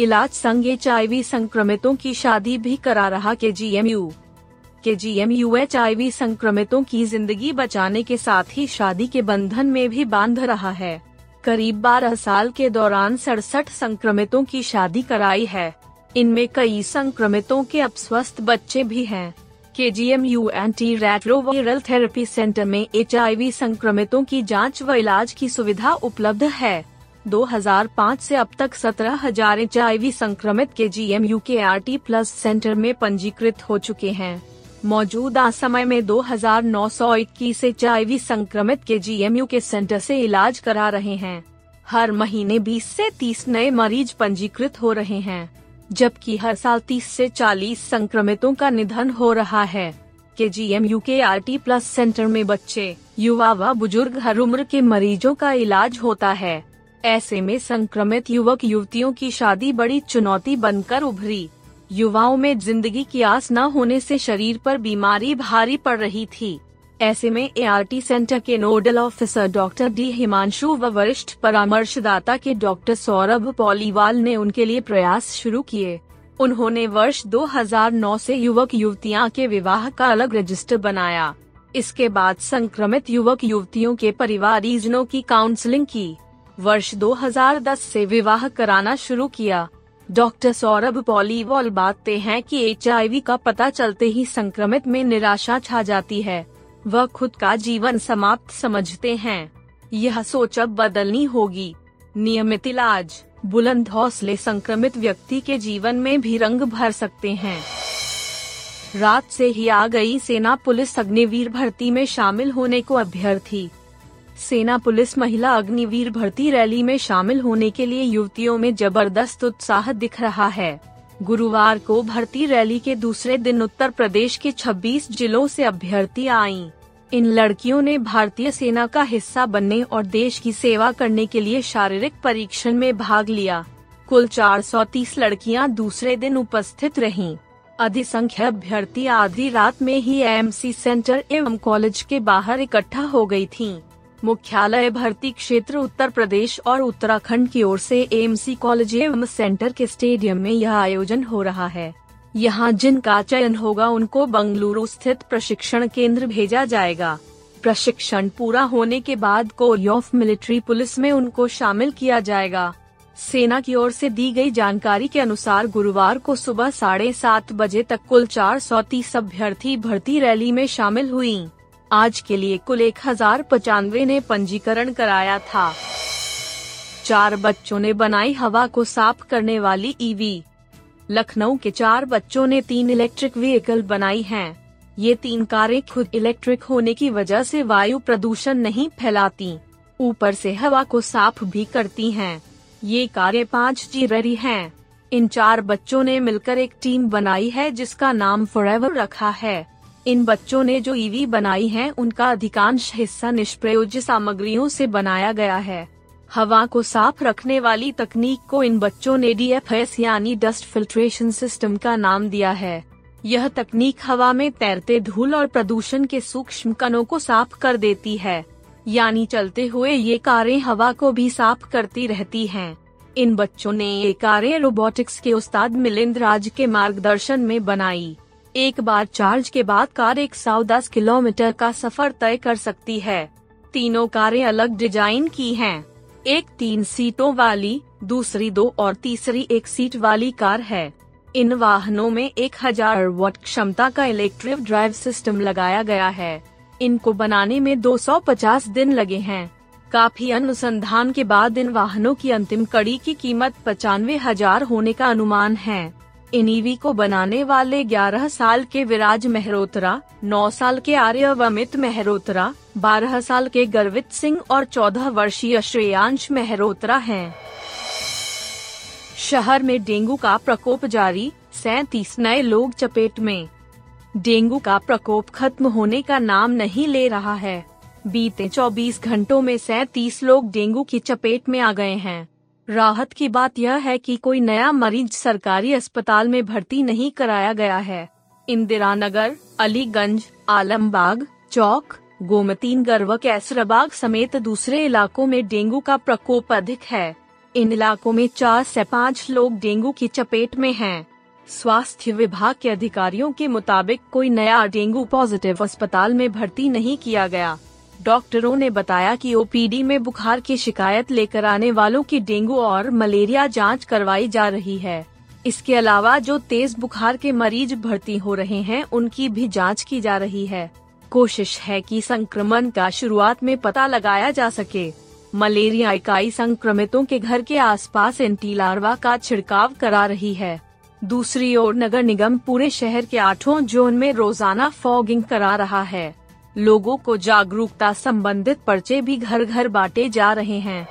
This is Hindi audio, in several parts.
इलाज संघ HIV संक्रमितों की शादी भी करा रहा KGMU। KGMU HIV संक्रमितों की जिंदगी बचाने के साथ ही शादी के बंधन में भी बांध रहा है। करीब 12 साल के दौरान 67 संक्रमितों की शादी कराई है। इनमें कई संक्रमितों के अपस्वस्थ बच्चे भी हैं। KGMU anti retroviral therapy centre में HIV संक्रमितों की जाँच व इलाज की सुविधा उपलब्ध है। 2005 से अब तक 17,000 HIV संक्रमित KGMU के ART प्लस सेंटर में पंजीकृत हो चुके हैं। मौजूदा समय में 2,921 HIV संक्रमित KGMU के सेंटर से इलाज करा रहे हैं। हर महीने 20 से 30 नए मरीज पंजीकृत हो रहे हैं, जबकि हर साल 30 से 40 संक्रमितों का निधन हो रहा है। KGMU के ART प्लस सेंटर में बच्चे, युवा व बुजुर्ग हर उम्र के मरीजों का इलाज होता है। ऐसे में संक्रमित युवक युवतियों की शादी बड़ी चुनौती बनकर उभरी। युवाओं में जिंदगी की आस न होने से शरीर पर बीमारी भारी पड़ रही थी। ऐसे में ART सेंटर के nodal officer doctor D Himanshu व वरिष्ठ परामर्शदाता के डॉक्टर सौरभ पालीवाल ने उनके लिए प्रयास शुरू किए। उन्होंने वर्ष 2009 से युवक युवतियाँ के विवाह का अलग रजिस्टर बनाया। इसके बाद संक्रमित युवक युवतियों के परिवारजनों की काउंसलिंग की। वर्ष 2010 से विवाह कराना शुरू किया। डॉक्टर सौरभ पालीवाल बताते हैं कि HIV का पता चलते ही संक्रमित में निराशा छा जाती है। वह खुद का जीवन समाप्त समझते हैं। यह सोच अब बदलनी होगी। नियमित इलाज, बुलंद हौसले संक्रमित व्यक्ति के जीवन में भी रंग भर सकते हैं। रात से ही आ गई सेना पुलिस अग्निवीर भर्ती में शामिल होने को अभ्यर्थी। सेना पुलिस महिला अग्निवीर भर्ती रैली में शामिल होने के लिए युवतियों में जबरदस्त उत्साह दिख रहा है। गुरुवार को भर्ती रैली के दूसरे दिन उत्तर प्रदेश के 26 जिलों से अभ्यर्थी आईं। इन लड़कियों ने भारतीय सेना का हिस्सा बनने और देश की सेवा करने के लिए शारीरिक परीक्षण में भाग लिया। कुल 430 लड़कियाँ दूसरे दिन उपस्थित रहीं। अधिसंख्य अभ्यर्थी आधी रात में ही AMC सेंटर एवं कॉलेज के बाहर इकट्ठा हो गयी थी। मुख्यालय भर्ती क्षेत्र उत्तर प्रदेश और उत्तराखंड की ओर से AMC कॉलेज एवं सेंटर के स्टेडियम में यह आयोजन हो रहा है। यहां जिनका चयन होगा उनको बंगलुरु स्थित प्रशिक्षण केंद्र भेजा जाएगा। प्रशिक्षण पूरा होने के बाद कोर ऑफ मिलिट्री पुलिस में उनको शामिल किया जाएगा। सेना की ओर से दी गई जानकारी के अनुसार गुरुवार को सुबह 7:30 बजे तक कुल 430 अभ्यर्थी भर्ती रैली में शामिल हुई। आज के लिए कुल 1,095 ने पंजीकरण कराया था। 4 बच्चों ने बनाई हवा को साफ करने वाली EV। लखनऊ के 4 बच्चों ने 3 इलेक्ट्रिक व्हीकल बनाई हैं। ये 3 कारें खुद इलेक्ट्रिक होने की वजह से वायु प्रदूषण नहीं फैलाती, ऊपर से हवा को साफ भी करती हैं। ये कारें 5 जीरारी हैं। इन 4 बच्चों ने मिलकर एक टीम बनाई है, जिसका नाम फॉरएवर रखा है। इन बच्चों ने जो EV बनाई हैं, उनका अधिकांश हिस्सा निष्प्रयोज्य सामग्रियों से बनाया गया है। हवा को साफ रखने वाली तकनीक को इन बच्चों ने DFS यानी डस्ट फिल्ट्रेशन सिस्टम का नाम दिया है। यह तकनीक हवा में तैरते धूल और प्रदूषण के सूक्ष्म कणों को साफ कर देती है, यानी चलते हुए ये कारें हवा को भी साफ करती रहती हैं। इन बच्चों ने ये कारें रोबोटिक्स के उस्ताद मिलिंद राज के मार्गदर्शन में बनाई। एक बार चार्ज के बाद कार 110 किलोमीटर का सफर तय कर सकती है। तीनों कारें अलग डिजाइन की हैं। एक 3 सीटों वाली, दूसरी 2 और तीसरी 1 सीट वाली कार है। इन वाहनों में 1000 वाट क्षमता का इलेक्ट्रिक ड्राइव सिस्टम लगाया गया है। इनको बनाने में 250 दिन लगे हैं। काफी अनुसंधान के बाद इन वाहनों की अंतिम कड़ी की कीमत 95,000 होने का अनुमान है। इन EV को बनाने वाले 11 साल के विराज महरोत्रा, 9 साल के आर्य अमित महरोत्रा, 12 साल के गर्वित सिंह और 14 वर्षीय श्रेयांश महरोत्रा हैं। शहर में डेंगू का प्रकोप जारी, 37 नए लोग चपेट में। डेंगू का प्रकोप खत्म होने का नाम नहीं ले रहा है। बीते 24 घंटों में 37 लोग डेंगू की चपेट में आ गए हैं। राहत की बात यह है कि कोई नया मरीज सरकारी अस्पताल में भर्ती नहीं कराया गया है। इंदिरा नगर, अलीगंज, आलमबाग, चौक, गोमतीनगर व कैसराबाग समेत दूसरे इलाकों में डेंगू का प्रकोप अधिक है। इन इलाकों में 4 से 5 लोग डेंगू की चपेट में हैं। स्वास्थ्य विभाग के अधिकारियों के मुताबिक कोई नया डेंगू पॉजिटिव अस्पताल में भर्ती नहीं किया गया। डॉक्टरों ने बताया कि ओपीडी में बुखार की शिकायत लेकर आने वालों की डेंगू और मलेरिया जांच करवाई जा रही है। इसके अलावा जो तेज बुखार के मरीज भर्ती हो रहे हैं उनकी भी जांच की जा रही है। कोशिश है कि संक्रमण का शुरुआत में पता लगाया जा सके। मलेरिया इकाई संक्रमितों के घर के आसपास एंटी लार्वा का छिड़काव करा रही है। दूसरी ओर नगर निगम पूरे शहर के 8 जोन में रोजाना फॉगिंग करा रहा है। लोगों को जागरूकता संबंधित पर्चे भी घर घर बांटे जा रहे हैं।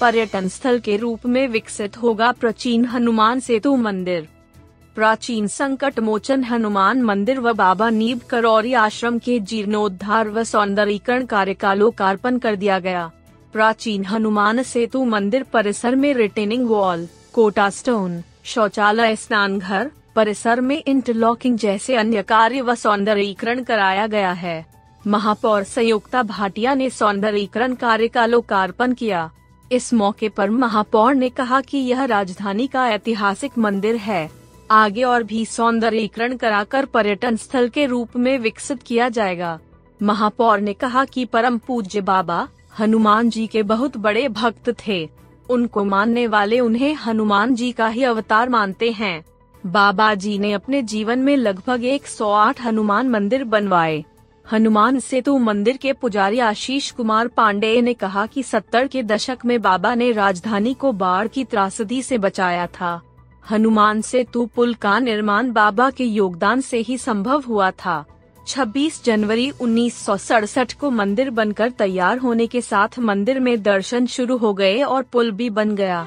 पर्यटन स्थल के रूप में विकसित होगा प्राचीन हनुमान सेतु मंदिर। प्राचीन संकट मोचन हनुमान मंदिर व बाबा नीब करौरी आश्रम के जीर्णोद्धार व सौंदर्यीकरण कार्य का लोकार्पण कर दिया गया। प्राचीन हनुमान सेतु मंदिर परिसर में रिटेनिंग वॉल, कोटा स्टोन, शौचालय, स्नान घर परिसर में इंटरलॉकिंग जैसे अन्य कार्य व सौंदर्यीकरण कराया गया है। महापौर संयुक्ता भाटिया ने सौंदर्यीकरण कार्य का लोकार्पण किया। इस मौके पर महापौर ने कहा कि यह राजधानी का ऐतिहासिक मंदिर है, आगे और भी सौंदर्यीकरण कराकर पर्यटन स्थल के रूप में विकसित किया जाएगा। महापौर ने कहा कि परम पूज्य बाबा हनुमान जी के बहुत बड़े भक्त थे। उनको मानने वाले उन्हें हनुमान जी का ही अवतार मानते हैं। बाबा जी ने अपने जीवन में लगभग 108 हनुमान मंदिर बनवाए। हनुमान सेतु मंदिर के पुजारी आशीष कुमार पांडे ने कहा कि 70 के दशक में बाबा ने राजधानी को बाढ़ की त्रासदी से बचाया था। हनुमान सेतु पुल का निर्माण बाबा के योगदान से ही संभव हुआ था। 26 जनवरी 1967 को मंदिर बनकर तैयार होने के साथ मंदिर में दर्शन शुरू हो गए और पुल भी बन गया।